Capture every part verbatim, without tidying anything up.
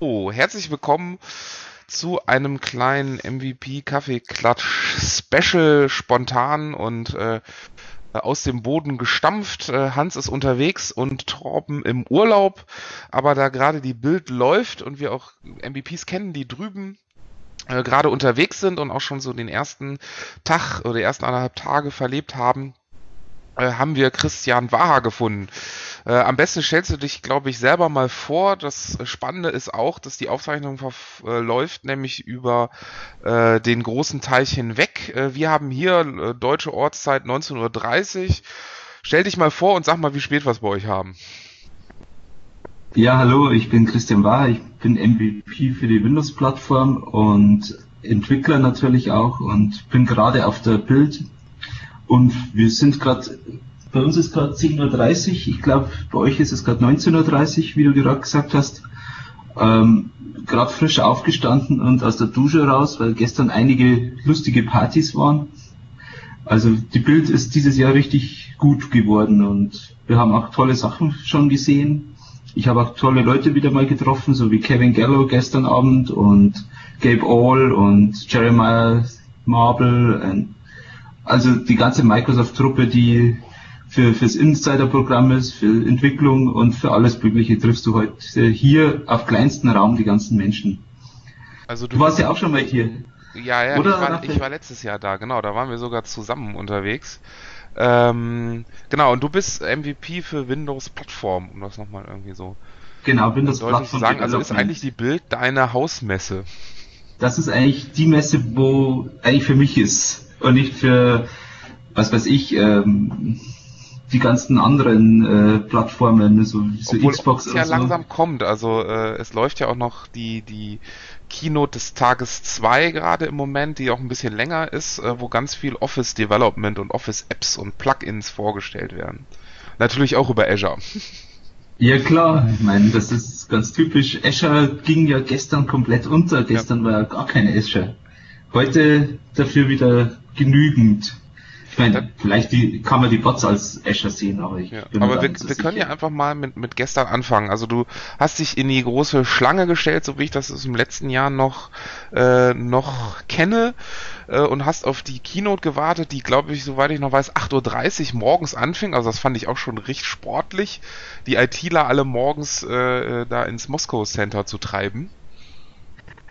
So, herzlich willkommen zu einem kleinen M V P-Kaffee-Klatsch-Special, spontan und äh, aus dem Boden gestampft. Hans ist unterwegs und Torben im Urlaub, aber da gerade die Build läuft und wir auch M V Ps kennen, die drüben äh, gerade unterwegs sind und auch schon so den ersten Tag oder die ersten anderthalb Tage verlebt haben, äh, haben wir Christian Waha gefunden. Äh, am besten stellst du dich, glaube ich, selber mal vor. Das Spannende ist auch, dass die Aufzeichnung äh, läuft, nämlich über äh, den großen Teich hinweg. Äh, wir haben hier äh, deutsche Ortszeit neunzehn Uhr dreißig. Stell dich mal vor und sag mal, wie spät wir es bei euch haben. Ja, hallo, ich bin Christian Waha. Ich bin M V P für die Windows-Plattform und Entwickler natürlich auch und bin gerade auf der Build. Und wir sind gerade... Bei uns ist gerade zehn Uhr dreißig, ich glaube, bei euch ist es gerade neunzehn Uhr dreißig, wie du gerade gesagt hast. Ähm, gerade frisch aufgestanden und aus der Dusche raus, weil gestern einige lustige Partys waren. Also die Bild ist dieses Jahr richtig gut geworden und wir haben auch tolle Sachen schon gesehen. Ich habe auch tolle Leute wieder mal getroffen, so wie Kevin Gallo gestern Abend und Gabe Aul und Jeremiah Marble. Also die ganze Microsoft-Truppe, die... Für fürs Insider-Programm ist, für Entwicklung und für alles Mögliche triffst du heute hier auf kleinsten Raum die ganzen Menschen. Also du, du warst ja auch schon mal hier. Ja, ja, Oder ich, war, ich war letztes Jahr da, genau, da waren wir sogar zusammen unterwegs. Ähm, genau, und du bist M V P für Windows-Plattform, um das nochmal irgendwie so genau, Windows-Plattform zu sagen. Also ist eigentlich die Build deine Hausmesse? Das ist eigentlich die Messe, wo eigentlich für mich ist und nicht für, was weiß ich, ähm, die ganzen anderen äh, Plattformen, so, so Xbox und so. Obwohl es ja langsam kommt, also äh, es läuft ja auch noch die die Keynote des Tages zwei gerade im Moment, die auch ein bisschen länger ist, äh, wo ganz viel Office Development und Office Apps und Plugins vorgestellt werden. Natürlich auch über Azure. Ja klar, ich meine, das ist ganz typisch. Azure ging ja gestern komplett unter, gestern ja. war ja gar keine Azure. Heute dafür wieder genügend. Ich meine, vielleicht die, kann man die Bots als Azure sehen, aber ich ja, bin aber wir, so wir können ja einfach mal mit, mit gestern anfangen. Also du hast dich in die große Schlange gestellt, so wie ich das aus dem letzten Jahr noch äh, noch kenne äh, und hast auf die Keynote gewartet, die, glaube ich, soweit ich noch weiß, acht Uhr dreißig morgens anfing. Also das fand ich auch schon richtig sportlich, die ITler alle morgens äh, da ins Moscone Center zu treiben.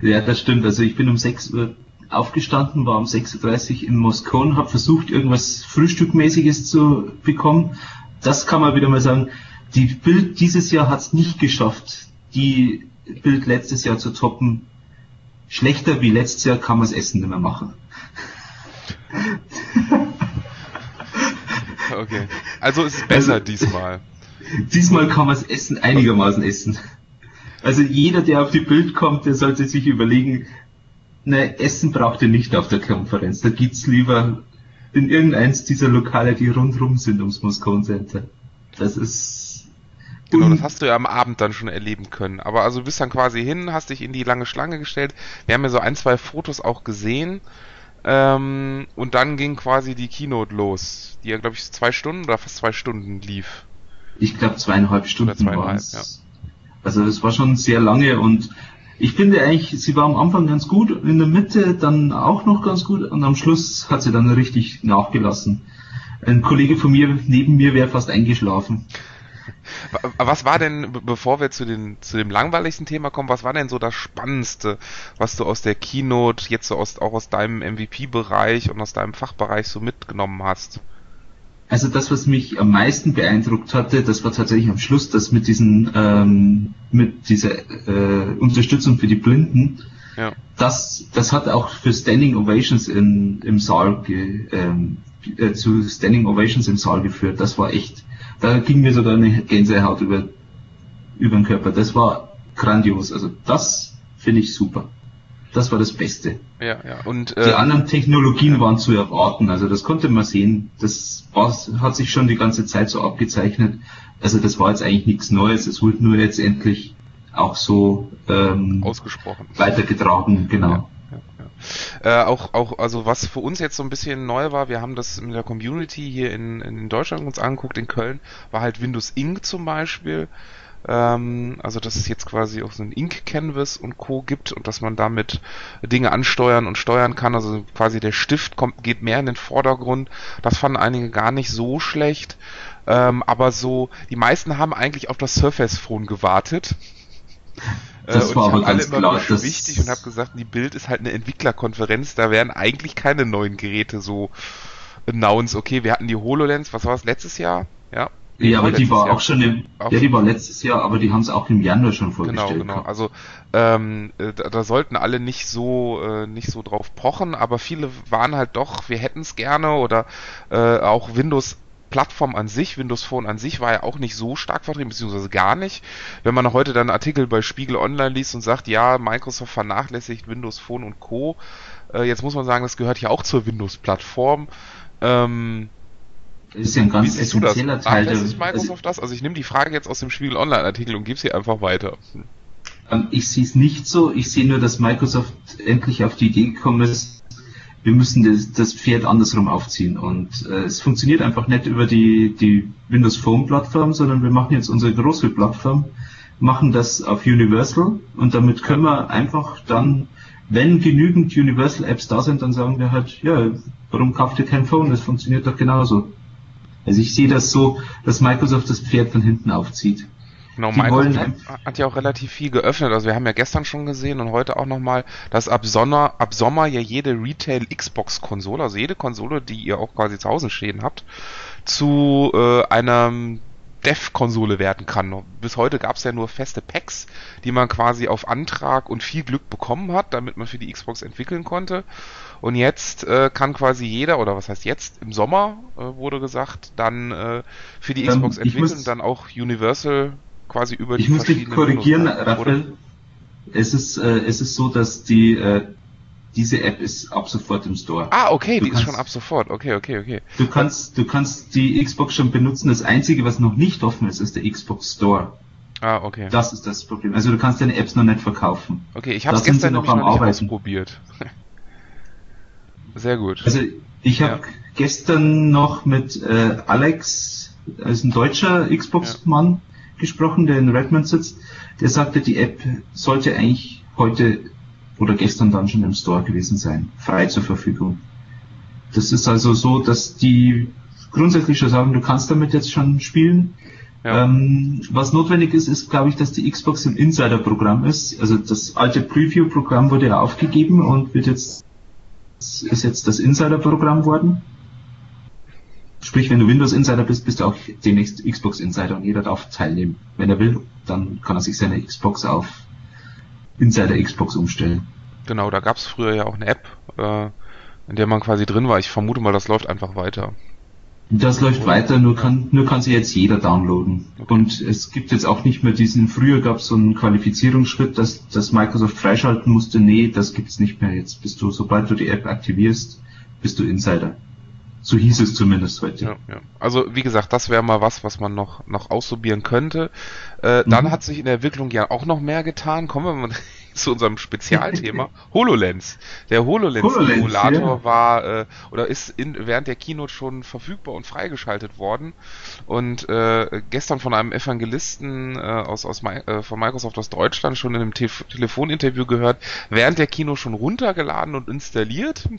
Ja, das stimmt. Also ich bin um sechs Uhr aufgestanden, war um sechs Uhr dreißig in Moscone, habe versucht, irgendwas Frühstückmäßiges zu bekommen. Das kann man wieder mal sagen, die Bild dieses Jahr hat es nicht geschafft, die Bild letztes Jahr zu toppen. Schlechter wie letztes Jahr kann man das Essen nicht mehr machen. Okay, also ist es besser also, diesmal. Diesmal kann man das Essen einigermaßen essen. Also jeder, der auf die Bild kommt, der sollte sich überlegen, ne, Essen braucht ihr nicht auf der Konferenz. Da geht's lieber in irgendeins dieser Lokale, die rundherum sind ums Moscone Center. Das ist... Genau, das hast du ja am Abend dann schon erleben können. Aber also du bist dann quasi hin, hast dich in die lange Schlange gestellt. Wir haben ja so ein, zwei Fotos auch gesehen. Ähm, und dann ging quasi die Keynote los, die ja, glaube ich, zwei Stunden oder fast zwei Stunden lief. Ich glaube, zweieinhalb Stunden oder zweieinhalb, waren's. Ja. Also das war schon sehr lange und ich finde eigentlich, sie war am Anfang ganz gut, in der Mitte dann auch noch ganz gut und am Schluss hat sie dann richtig nachgelassen. Ein Kollege von mir, neben mir, wäre fast eingeschlafen. Was war denn, bevor wir zu, den, zu dem langweiligsten Thema kommen, was war denn so das Spannendste, was du aus der Keynote, jetzt so aus, auch aus deinem M V P-Bereich und aus deinem Fachbereich so mitgenommen hast? Also das, was mich am meisten beeindruckt hatte, das war tatsächlich am Schluss, das mit diesen, ähm, mit dieser äh, Unterstützung für die Blinden. Ja. Das, das hat auch für Standing Ovations in, im Saal ge, ähm, äh, zu Standing Ovations im Saal geführt. Das war echt. Da ging mir sogar eine Gänsehaut über über den Körper. Das war grandios. Also das finde ich super. Das war das Beste. Ja, ja. Und, äh, die anderen Technologien ja. waren zu erwarten. Also das konnte man sehen. Das war, hat sich schon die ganze Zeit so abgezeichnet. Also das war jetzt eigentlich nichts Neues. Es wurde nur jetzt endlich auch so ähm, ausgesprochen weitergetragen. Genau. Ja. Äh, auch, auch, also was für uns jetzt so ein bisschen neu war, wir haben das in der Community hier in, in Deutschland uns angeguckt, in Köln, war halt Windows Ink zum Beispiel, ähm, also dass es jetzt quasi auch so ein Ink-Canvas und Co. gibt und dass man damit Dinge ansteuern und steuern kann, also quasi der Stift kommt, geht mehr in den Vordergrund, das fanden einige gar nicht so schlecht, ähm, aber so, die meisten haben eigentlich auf das Surface Phone gewartet. Das äh, war und ich aber ganz alle immer klar, wichtig und habe gesagt, die Bild ist halt eine Entwicklerkonferenz, da werden eigentlich keine neuen Geräte so announced. Okay, wir hatten die HoloLens, was war es, letztes Jahr? Ja, ja aber die war Jahr. auch schon im, auch ja, die war letztes Jahr, aber die haben es auch im Januar schon vorgestellt. Genau, genau. Also ähm, da, da sollten alle nicht so äh, nicht so drauf pochen, aber viele waren halt doch, wir hätten es gerne oder äh, auch Windows Plattform an sich, Windows Phone an sich war ja auch nicht so stark vertreten, beziehungsweise gar nicht. Wenn man heute dann Artikel bei Spiegel Online liest und sagt, ja, Microsoft vernachlässigt Windows Phone und Co. Äh, jetzt muss man sagen, das gehört ja auch zur Windows-Plattform. Ähm, das ist ja ein ganz essentieller Teil. Vernachlässigt Microsoft das? Also ich nehme die Frage jetzt aus dem Spiegel Online-Artikel und gebe sie einfach weiter. Hm. Ich sehe es nicht so. Ich sehe nur, dass Microsoft endlich auf die Idee gekommen ist, wir müssen das, das Pferd andersrum aufziehen und äh, es funktioniert einfach nicht über die, die Windows Phone Plattform, sondern wir machen jetzt unsere große Plattform, machen das auf Universal und damit können wir einfach dann, wenn genügend Universal Apps da sind, dann sagen wir halt, ja, warum kauft ihr kein Phone, das funktioniert doch genauso. Also ich sehe das so, dass Microsoft das Pferd von hinten aufzieht. Genau, Microsoft hat ja auch relativ viel geöffnet. Also wir haben ja gestern schon gesehen und heute auch nochmal, dass ab Sommer, ab Sommer ja jede Retail-Xbox-Konsole, also jede Konsole, die ihr auch quasi zu Hause stehen habt, zu äh, einer Dev-Konsole werden kann. Bis heute gab es ja nur feste Packs, die man quasi auf Antrag und viel Glück bekommen hat, damit man für die Xbox entwickeln konnte. Und jetzt äh, kann quasi jeder, oder was heißt jetzt, im Sommer äh, wurde gesagt, dann äh, für die dann Xbox entwickeln und dann auch Universal quasi über die Ich muss dich korrigieren, Raphael. Es ist, äh, es ist so, dass die, äh, diese App ist ab sofort im Store. Ah, okay, du die kannst, ist schon ab sofort. Okay, okay, okay. Du kannst, du kannst die Xbox schon benutzen. Das Einzige, was noch nicht offen ist, ist der Xbox Store. Ah, okay. Das ist das Problem. Also du kannst deine Apps noch nicht verkaufen. Okay, ich habe es gestern noch, am noch nicht Arbeiten. ausprobiert. Sehr gut. Also ich habe ja. gestern noch mit äh, Alex, als ein deutscher Xbox-Mann, ja. gesprochen, der in Redmond sitzt, der sagte, die App sollte eigentlich heute oder gestern dann schon im Store gewesen sein, frei zur Verfügung. Das ist also so, dass die grundsätzlich schon sagen, du kannst damit jetzt schon spielen. Ja. Ähm, was notwendig ist, ist, glaube ich, dass die Xbox im Insider-Programm ist. Also das alte Preview-Programm wurde ja aufgegeben und wird jetzt ist jetzt das Insider-Programm worden. Sprich, wenn du Windows Insider bist, bist du auch demnächst Xbox Insider und jeder darf teilnehmen. Wenn er will, dann kann er sich seine Xbox auf Insider Xbox umstellen. Genau, da gab es früher ja auch eine App, äh, in der man quasi drin war. Ich vermute mal, das läuft einfach weiter. Das läuft weiter, nur kann nur kann sie jetzt jeder downloaden. Okay. Und es gibt jetzt auch nicht mehr diesen, früher gab es so einen Qualifizierungsschritt, dass, dass Microsoft freischalten musste. Nee, das gibt es nicht mehr jetzt. Bist du, sobald du die App aktivierst, bist du Insider. So hieß es zumindest heute. Ja, ja. Also wie gesagt, das wäre mal was, was man noch, noch ausprobieren könnte. Äh, mhm. Dann hat sich in der Entwicklung ja auch noch mehr getan. Kommen wir mal zu unserem Spezialthema HoloLens. Der HoloLens-Simulator HoloLens, ja. war äh, oder ist in, während der Keynote schon verfügbar und freigeschaltet worden. Und äh, gestern von einem Evangelisten äh, aus, aus äh, von Microsoft aus Deutschland schon in einem Te- Telefoninterview gehört, während der Keynote schon runtergeladen und installiert.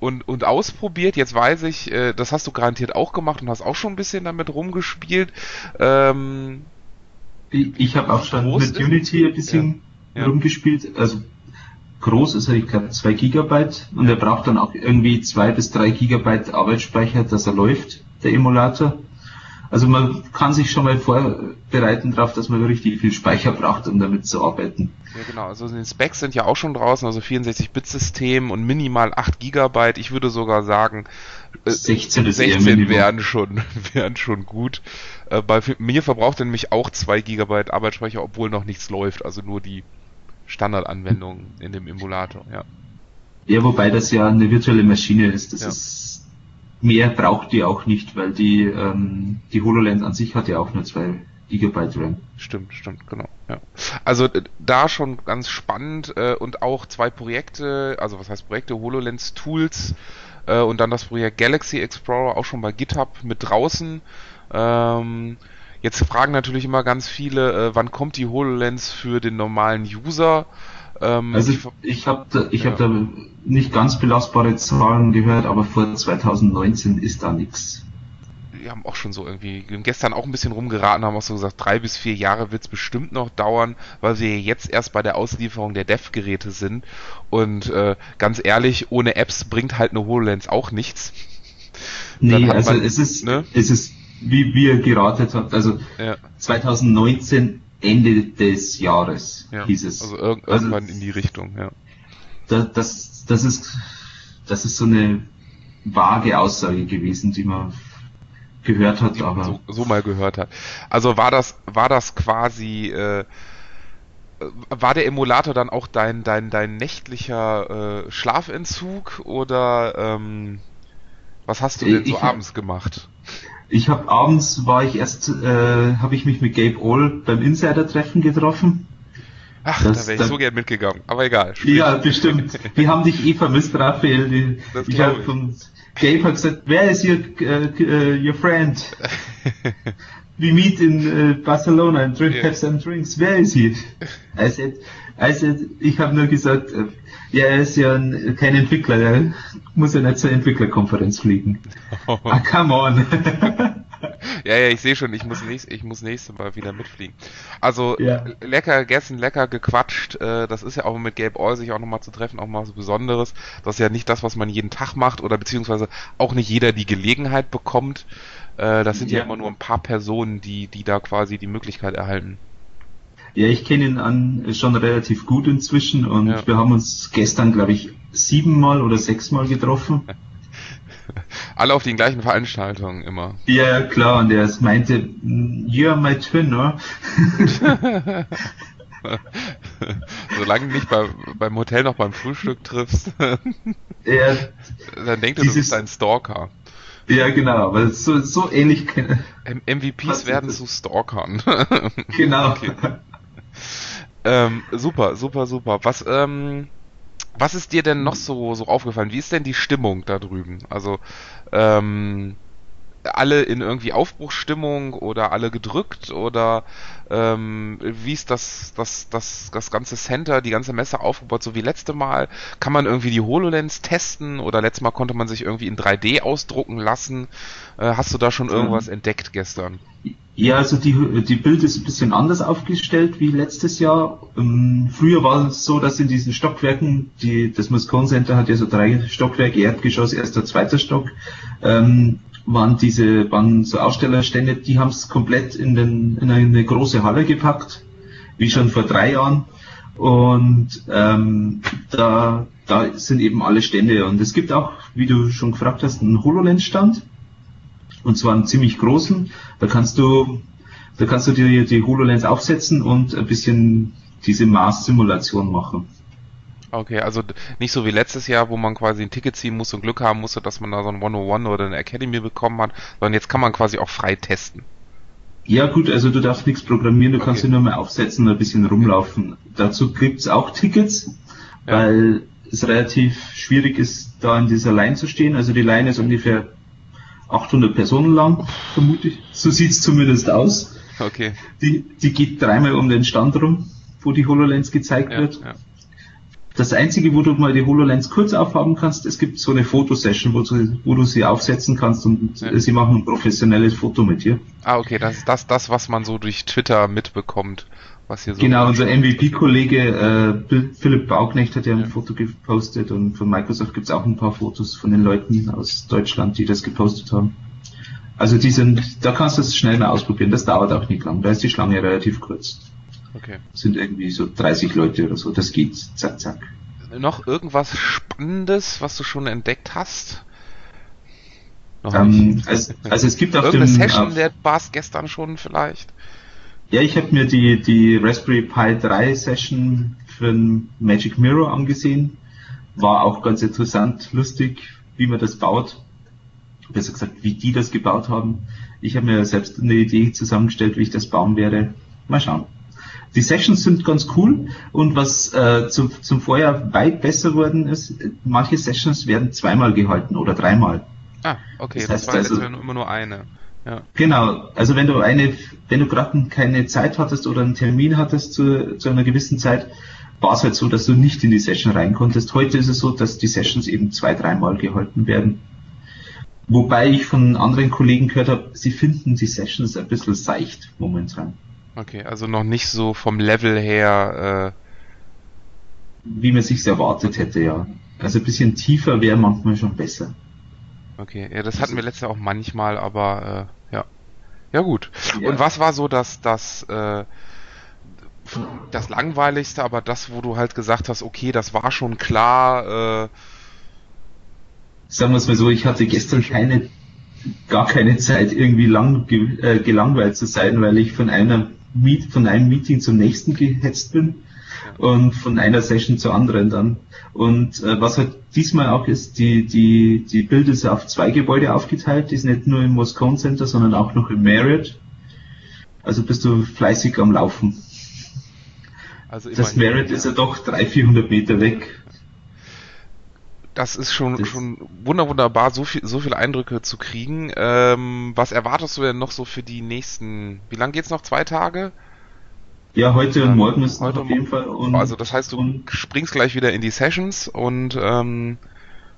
Und, und ausprobiert, jetzt weiß ich, äh, das hast du garantiert auch gemacht und hast auch schon ein bisschen damit rumgespielt. Ähm, ich ich habe auch schon mit Unity ein bisschen ja, ja. rumgespielt. Also groß ist er, ich glaube, zwei Gigabyte und ja. er braucht dann auch irgendwie zwei bis drei Gigabyte Arbeitsspeicher, dass er läuft, der Emulator. Also man kann sich schon mal vorbereiten darauf, dass man richtig viel Speicher braucht, um damit zu arbeiten. Ja genau, also die Specs sind ja auch schon draußen, also vierundsechzig Bit System und minimal acht Gigabyte. Ich würde sogar sagen, sechzehn, sechzehn wären schon wären schon gut. Äh, bei mir verbraucht er nämlich auch zwei Gigabyte Arbeitsspeicher, obwohl noch nichts läuft, also nur die Standardanwendung in dem Emulator. Ja, ja wobei das ja eine virtuelle Maschine ist, das ja. ist... Mehr braucht die auch nicht, weil die ähm, die HoloLens an sich hat ja auch nur zwei Gigabyte RAM. Stimmt, stimmt, genau. Ja. Also da schon ganz spannend äh, und auch zwei Projekte, also was heißt Projekte, HoloLens Tools äh, und dann das Projekt Galaxy Explorer auch schon bei GitHub mit draußen. Ähm, Jetzt fragen natürlich immer ganz viele, äh, wann kommt die HoloLens für den normalen User? Ähm, also ich, ich habe da, ich ja. hab da nicht ganz belastbare Zahlen gehört, aber vor zwanzig neunzehn ist da nichts. Wir haben auch schon so irgendwie gestern auch ein bisschen rumgeraten, haben auch so gesagt, drei bis vier Jahre wird es bestimmt noch dauern, weil wir jetzt erst bei der Auslieferung der Dev-Geräte sind. Und äh, ganz ehrlich, ohne Apps bringt halt eine HoloLens auch nichts. Nee, also man, es ist, ne? es ist, wie wir geratet habt, also ja. zwanzig neunzehn Ende des Jahres ja. hieß es. Also irg irgendwann also, in die Richtung, ja. Das, das, das ist, das ist so eine vage Aussage gewesen, die man gehört hat, die man aber so, so mal gehört hat. Also war das, war das quasi, äh, war der Emulator dann auch dein, dein, dein nächtlicher äh, Schlafentzug oder ähm, was hast du denn so ich, abends gemacht? Ich habe abends war ich erst, äh, habe ich mich mit Gabe Aul beim Insider-Treffen getroffen. Ach, das, da wäre ich da, so gern mitgegangen, aber egal. Sprich. Ja, bestimmt. Wir haben dich eh vermisst, Raphael. Die, das ich hab, ich. Von Gabe hat gesagt, wer ist your, uh, your friend? We meet in uh, Barcelona and drink, yeah. have some drinks. Wer ist hier? I said, I said, ich habe nur gesagt, ja, er ist ja ein, kein Entwickler, er muss ja nicht zur Entwicklerkonferenz fliegen. Oh. Ah, come on. Ja, ja, ich sehe schon, ich muss, nächst, ich muss nächste Mal wieder mitfliegen. Also, ja. lecker gegessen, lecker gequatscht, das ist ja auch mit Gabe Aul sich auch nochmal zu treffen, auch mal was Besonderes. Das ist ja nicht das, was man jeden Tag macht oder beziehungsweise auch nicht jeder die Gelegenheit bekommt. Das sind ja, ja immer nur ein paar Personen, die, die da quasi die Möglichkeit erhalten. Ja, ich kenne ihn an, schon relativ gut inzwischen und ja. wir haben uns gestern, glaube ich, siebenmal oder sechsmal getroffen. Alle auf den gleichen Veranstaltungen immer. Ja, klar, und er meinte, you're my twin, ne? Solange du nicht bei, beim Hotel noch beim Frühstück triffst, ja, dann denkt er, du bist ein Stalker. Ja, genau, aber so, so ähnlich. M V Ps werden zu Stalkern. Genau. Okay. Ähm, super, super, super. Was, ähm, was ist dir denn noch so, so aufgefallen? Wie ist denn die Stimmung da drüben? Also, ähm, alle in irgendwie Aufbruchsstimmung oder alle gedrückt oder ähm, wie ist das, das, das, das ganze Center, die ganze Messe aufgebaut, so wie letzte Mal? Kann man irgendwie die HoloLens testen oder letztes Mal konnte man sich irgendwie in drei D ausdrucken lassen? Äh, hast du da schon irgendwas ähm, entdeckt gestern? Ja, also die, die Bild ist ein bisschen anders aufgestellt wie letztes Jahr. Ähm, früher war es so, dass in diesen Stockwerken, die, das Moscone Center hat ja so drei Stockwerke, Erdgeschoss, erster, zweiter Stock, ähm, waren diese waren so Ausstellerstände, die haben es komplett in, den, in eine große Halle gepackt, wie schon vor drei Jahren. Und ähm, da, da sind eben alle Stände. Und es gibt auch, wie du schon gefragt hast, einen HoloLens-Stand. Und zwar einen ziemlich großen. Da kannst du, da kannst du dir die HoloLens aufsetzen und ein bisschen diese Mars-Simulation machen. Okay, also nicht so wie letztes Jahr, wo man quasi ein Ticket ziehen musste und Glück haben musste, dass man da so ein hundertundeins oder eine Academy bekommen hat, sondern jetzt kann man quasi auch frei testen. Ja gut, also du darfst nichts programmieren, du okay. kannst dich nur mal aufsetzen und ein bisschen rumlaufen. Okay. Dazu gibt es auch Tickets, ja. weil es relativ schwierig ist, da in dieser Line zu stehen. Also die Line ist ungefähr achthundert Personen lang, vermute ich. So sieht es zumindest aus. Okay. Die, die geht dreimal um den Stand rum, wo die HoloLens gezeigt ja, wird. Ja. Das Einzige, wo du mal die HoloLens kurz aufhaben kannst, es gibt so eine Fotosession, wo du, wo du sie aufsetzen kannst und ja. sie machen ein professionelles Foto mit dir. Ah, okay, das ist das, das was man so durch Twitter mitbekommt. Was hier so genau, unser M V P-Kollege äh, Philipp Baugnecht hat ja ein ja. Foto gepostet und von Microsoft gibt es auch ein paar Fotos von den Leuten aus Deutschland, die das gepostet haben. Also die sind, da kannst du es schnell mal ausprobieren, das dauert auch nicht lang, da ist die Schlange relativ kurz. Okay. Sind irgendwie so dreißig Leute oder so, das geht, zack, zack. Noch irgendwas Spannendes, was du schon entdeckt hast? Noch um, nicht. Also, also es gibt auf dem... Irgendeine Session der Bars gestern schon vielleicht? Ja, ich habe mir die, die Raspberry Pi drei Session für den Magic Mirror angesehen. War auch ganz interessant, lustig, wie man das baut. Besser gesagt, wie die das gebaut haben. Ich habe mir selbst eine Idee zusammengestellt, wie ich das bauen werde. Mal schauen. Die Sessions sind ganz cool und was äh, zum, zum Vorjahr weit besser worden ist, manche Sessions werden zweimal gehalten oder dreimal. Ah, okay, das, das heißt war also, immer nur eine. Ja. Genau, also wenn du eine, wenn du gerade keine Zeit hattest oder einen Termin hattest zu, zu einer gewissen Zeit, war es halt so, dass du nicht in die Session rein konntest. Heute ist es so, dass die Sessions eben zwei, dreimal gehalten werden. Wobei ich von anderen Kollegen gehört habe, sie finden die Sessions ein bisschen seicht momentan. Okay, also noch nicht so vom Level her, äh... wie man sich's erwartet hätte, ja. Also ein bisschen tiefer wäre manchmal schon besser. Okay, ja, das hatten wir letztes Jahr auch manchmal, aber äh, ja. Ja gut. Ja. Und was war so das, das, äh, das Langweiligste, aber das, wo du halt gesagt hast, okay, das war schon klar. Äh, Sagen wir es mal so, ich hatte gestern keine, gar keine Zeit, irgendwie lang, ge, äh, gelangweilt zu sein, weil ich von, einer Meet, von einem Meeting zum nächsten gehetzt bin. Und von einer Session zur anderen dann. Und äh, was halt diesmal auch ist, die, die, die Build ist auf zwei Gebäude aufgeteilt. Die ist nicht nur im Moscone Center, sondern auch noch im Marriott. Also bist du fleißig am Laufen. Also das Marriott ja. ist ja doch dreihundert, vierhundert Meter weg. Das ist schon, das schon wunder, wunderbar, so viel, so viele Eindrücke zu kriegen. Ähm, was erwartest du denn noch so für die nächsten, wie lange geht's noch? Zwei Tage? Ja, heute und morgen ist heute auf jeden Fall. Und, also das heißt, du springst gleich wieder in die Sessions und ähm,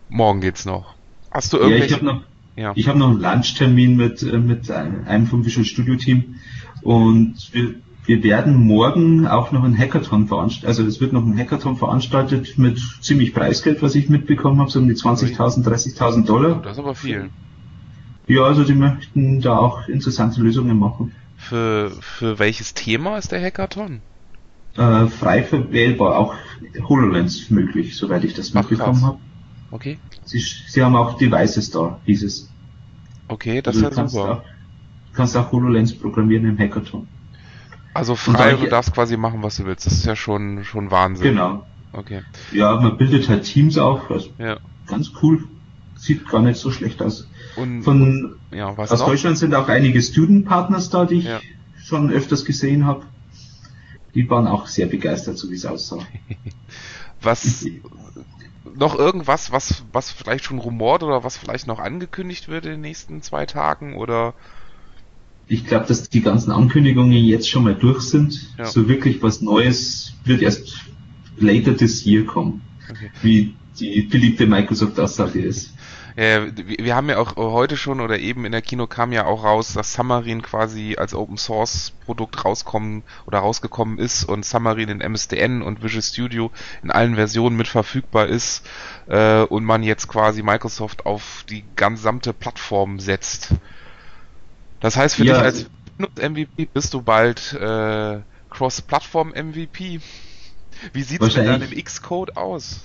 morgen geht's noch. Hast du irgendwelche? Ja, ich habe noch, ja. ich hab noch einen Lunchtermin mit mit einem vom Visual Studio Team und wir, wir werden morgen auch noch einen Hackathon veranstalten. Also es wird noch ein Hackathon veranstaltet mit ziemlich Preisgeld, was ich mitbekommen habe, so um die zwanzigtausend, dreißigtausend Dollar. Das ist aber viel. Ja, also die möchten da auch interessante Lösungen machen. Für, für welches Thema ist der Hackathon? Äh, frei verwählbar, auch HoloLens möglich, soweit ich das mitbekommen habe. Okay. Sie, sie haben auch Devices da, hieß es. Okay, das also ist ja super. Du kannst auch HoloLens programmieren im Hackathon. Also frei, du ich, darfst quasi machen, was du willst. Das ist ja schon, schon Wahnsinn. Genau. Okay. Ja, man bildet halt Teams auf. Also ja. Ganz cool. Sieht gar nicht so schlecht aus. Und, Von, und, ja, was aus noch? Deutschland sind auch einige Student-Partners da, die ich ja. schon öfters gesehen habe. Die waren auch sehr begeistert, so wie es aussah. Was noch irgendwas, was, was vielleicht schon rumort oder was vielleicht noch angekündigt wird in den nächsten zwei Tagen? Oder? Ich glaube, dass die ganzen Ankündigungen jetzt schon mal durch sind. Ja. So wirklich was Neues wird erst later this year kommen. Okay. Wie die beliebte Microsoft-Aussage ist. Ja, wir haben ja auch heute schon oder eben in der Kino kam ja auch raus, dass Xamarin quasi als Open Source Produkt rauskommen oder rausgekommen ist und Xamarin in M S D N und Visual Studio in allen Versionen mit verfügbar ist äh, und man jetzt quasi Microsoft auf die gesamte Plattform setzt. Das heißt für ja, dich als Windows-M V P bist du bald äh, Cross-Plattform-M V P. Wie sieht's denn dann im Xcode aus?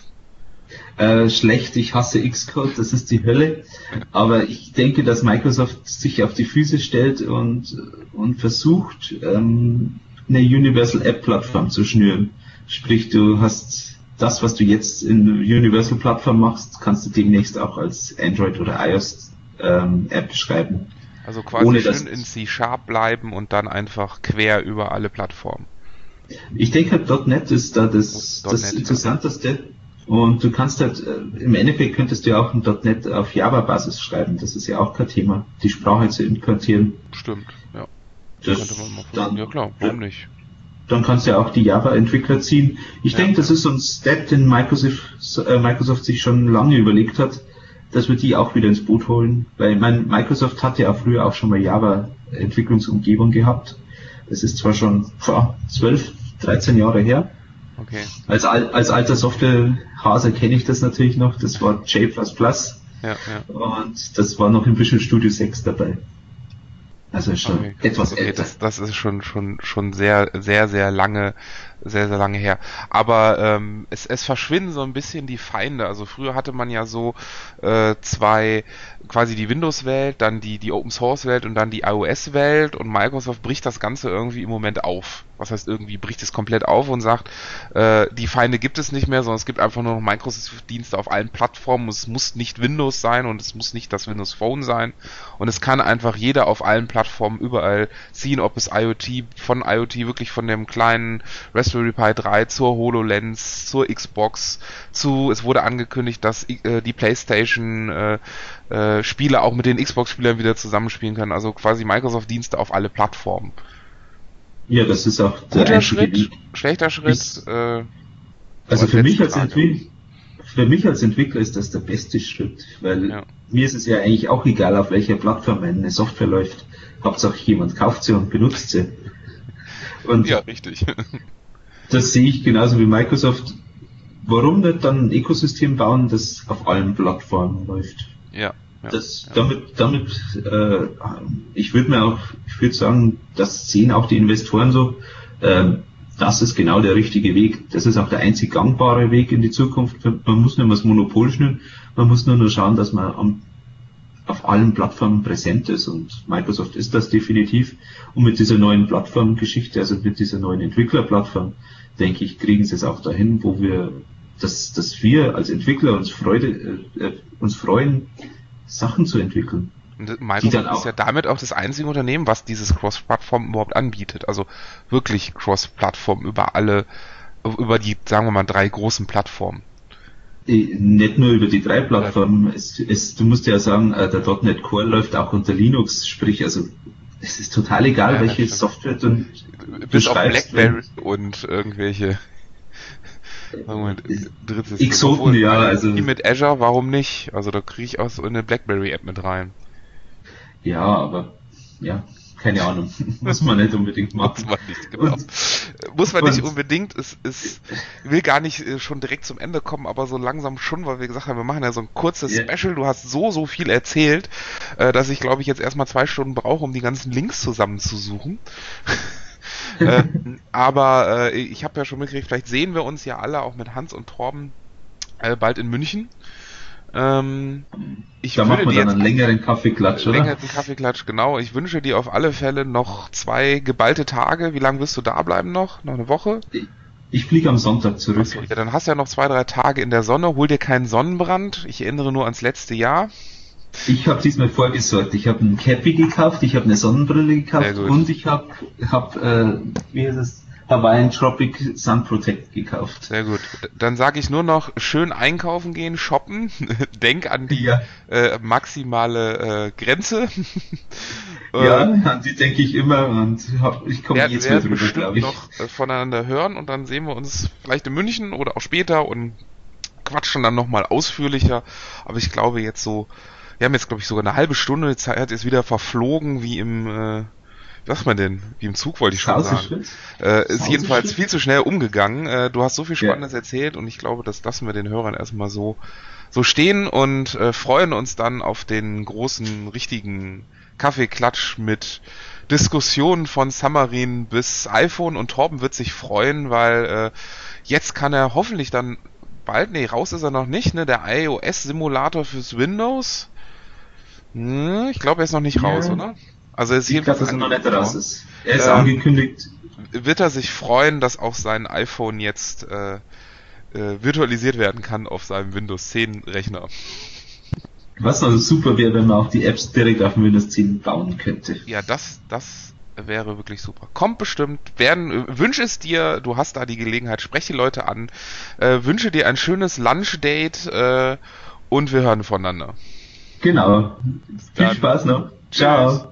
Äh, schlecht, ich hasse Xcode, das ist die Hölle, aber ich denke, dass Microsoft sich auf die Füße stellt und, und versucht, ähm, eine Universal App Plattform zu schnüren. Sprich, du hast das, was du jetzt in Universal Plattform machst, kannst du demnächst auch als Android oder iOS ähm, App schreiben. Also quasi ohne schön in C-Sharp bleiben und dann einfach quer über alle Plattformen. Ich denke, .N E T ist da das, das, das Interessanteste. Und du kannst halt, im Endeffekt könntest du ja auch ein .N E T auf Java-Basis schreiben. Das ist ja auch kein Thema, die Sprache zu importieren. Stimmt, ja. Das könnte man mal versuchen. Ja klar, warum nicht? Dann kannst du ja auch die Java-Entwickler ziehen. Ich ja. denke, das ist so ein Step, den Microsoft, äh, Microsoft sich schon lange überlegt hat, dass wir die auch wieder ins Boot holen. Weil ich meine, Microsoft hat ja früher auch schon mal Java-Entwicklungsumgebung gehabt. Das ist zwar schon boah, zwölf, dreizehn Jahre her. Okay. Als, als alter Software-Hase kenne ich das natürlich noch, das war J plus plus ja, ja. und das war noch im Visual Studio sechs dabei. Also schon okay, etwas okay, älter. Das, das ist schon, schon, schon sehr, sehr, sehr lange, sehr, sehr lange her. Aber ähm, es, es verschwinden so ein bisschen die Feinde. Also früher hatte man ja so äh, zwei, quasi die Windows-Welt, dann die, die Open-Source-Welt und dann die iOS-Welt und Microsoft bricht das Ganze irgendwie im Moment auf. Was heißt irgendwie, bricht es komplett auf und sagt, äh, die Feinde gibt es nicht mehr, sondern es gibt einfach nur noch Microsoft-Dienste auf allen Plattformen. Es muss nicht Windows sein und es muss nicht das Windows Phone sein und es kann einfach jeder auf allen Plattformen überall ziehen, ob es IoT, von IoT wirklich von dem kleinen Raspberry Raspberry Pi drei, zur HoloLens, zur Xbox, zu, es wurde angekündigt, dass äh, die PlayStation äh, äh, Spiele auch mit den Xbox-Spielern wieder zusammenspielen können, also quasi Microsoft-Dienste auf alle Plattformen. Ja, das ist auch der Guter Schritt, Weg. Schlechter Schritt. Ich, äh, also für mich, als für mich als Entwickler ist das der beste Schritt, weil ja. mir ist es ja eigentlich auch egal, auf welcher Plattform eine Software läuft. Hauptsache jemand kauft sie und benutzt sie. Und ja, richtig. Das sehe ich genauso wie Microsoft. Warum nicht dann ein Ökosystem bauen, das auf allen Plattformen läuft? Ja. Ja, das, ja. Damit, damit äh, ich würde mir auch, ich würde sagen, das sehen auch die Investoren so, äh, das ist genau der richtige Weg. Das ist auch der einzig gangbare Weg in die Zukunft. Man muss nicht mehr das Monopol schnüren, man muss nur noch schauen, dass man am, auf allen Plattformen präsent ist, und Microsoft ist das definitiv. Und mit dieser neuen Plattformgeschichte, also mit dieser neuen Entwicklerplattform, denke ich, kriegen sie es auch dahin, wo wir, dass, dass wir als Entwickler uns Freude, äh, uns freuen, Sachen zu entwickeln. Microsoft ist ja damit auch das einzige Unternehmen, was dieses Cross-Plattform überhaupt anbietet. Also wirklich Cross-Plattform über alle, über die, sagen wir mal, drei großen Plattformen. Nicht nur über die drei Plattformen. Es, es, du musst ja sagen, der .N E T Core läuft auch unter Linux, sprich, also es ist total egal, ja, welche Software du, du Bis auf Blackberry und irgendwelche Exoten, ja, also mit Azure, warum nicht? Also da kriege ich auch so eine Blackberry-App mit rein. Ja, aber ja, keine Ahnung. Muss man nicht unbedingt machen. Muss man nicht, genau. Und, Muss man und, nicht unbedingt. Es, es will gar nicht schon direkt zum Ende kommen, aber so langsam schon, weil wir gesagt haben, wir machen ja so ein kurzes yeah. Special. Du hast so, so viel erzählt, dass ich, glaube ich, jetzt erstmal zwei Stunden brauche, um die ganzen Links zusammenzusuchen. äh, aber äh, ich habe ja schon mitgekriegt, vielleicht sehen wir uns ja alle auch mit Hans und Torben äh, bald in München. Ähm, ich da machen wir dann einen längeren Kaffeeklatsch, oder? Längeren Kaffeeklatsch, genau. Ich wünsche dir auf alle Fälle noch zwei geballte Tage. Wie lange wirst du da bleiben noch? Noch eine Woche? Ich fliege am Sonntag zurück. Achso, ja, dann hast du ja noch zwei, drei Tage in der Sonne. Hol dir keinen Sonnenbrand. Ich erinnere nur ans letzte Jahr. Ich habe diesmal vorgesorgt. Ich habe einen Cappy gekauft, ich habe eine Sonnenbrille gekauft und ich habe hab, äh, wie heißt es, Hawaiian Tropic Sun Protect gekauft. Sehr gut. Dann sage ich nur noch, schön einkaufen gehen, shoppen. Denk an die ja. äh, maximale äh, Grenze. Ja, an die denke ich immer, und hab, ich komme jetzt wieder drüber, glaube ich. Wir werden noch voneinander hören, und dann sehen wir uns vielleicht in München oder auch später und quatschen dann nochmal ausführlicher. Aber ich glaube jetzt so, wir haben jetzt, glaube ich, sogar eine halbe Stunde, Zeit ist wieder verflogen wie im, äh, was sagt man denn, wie im Zug, wollte ich schon sagen. Äh, ist jedenfalls viel zu schnell umgegangen. Äh, du hast so viel Spannendes ja. erzählt, und ich glaube, das lassen wir den Hörern erstmal so, so stehen und äh, freuen uns dann auf den großen, richtigen Kaffeeklatsch mit Diskussionen von Xamarin bis iPhone, und Torben wird sich freuen, weil äh, jetzt kann er hoffentlich dann bald, nee, raus ist er noch nicht, ne, der iOS-Simulator fürs Windows. Ich glaube, er ist noch nicht raus, ja. oder? Also ist ich glaube, dass er noch nicht raus ist. Er ist ähm, angekündigt. Wird er sich freuen, dass auch sein iPhone jetzt äh, äh, virtualisiert werden kann auf seinem Windows zehn Rechner. Was also super wäre, wenn man auch die Apps direkt auf dem Windows zehn bauen könnte. Ja, das, das wäre wirklich super. Kommt bestimmt, werden, wünsch es dir, du hast da die Gelegenheit, spreche die Leute an, äh, wünsche dir ein schönes Lunchdate äh, und wir hören voneinander. Genau. Viel Spaß noch. Ciao.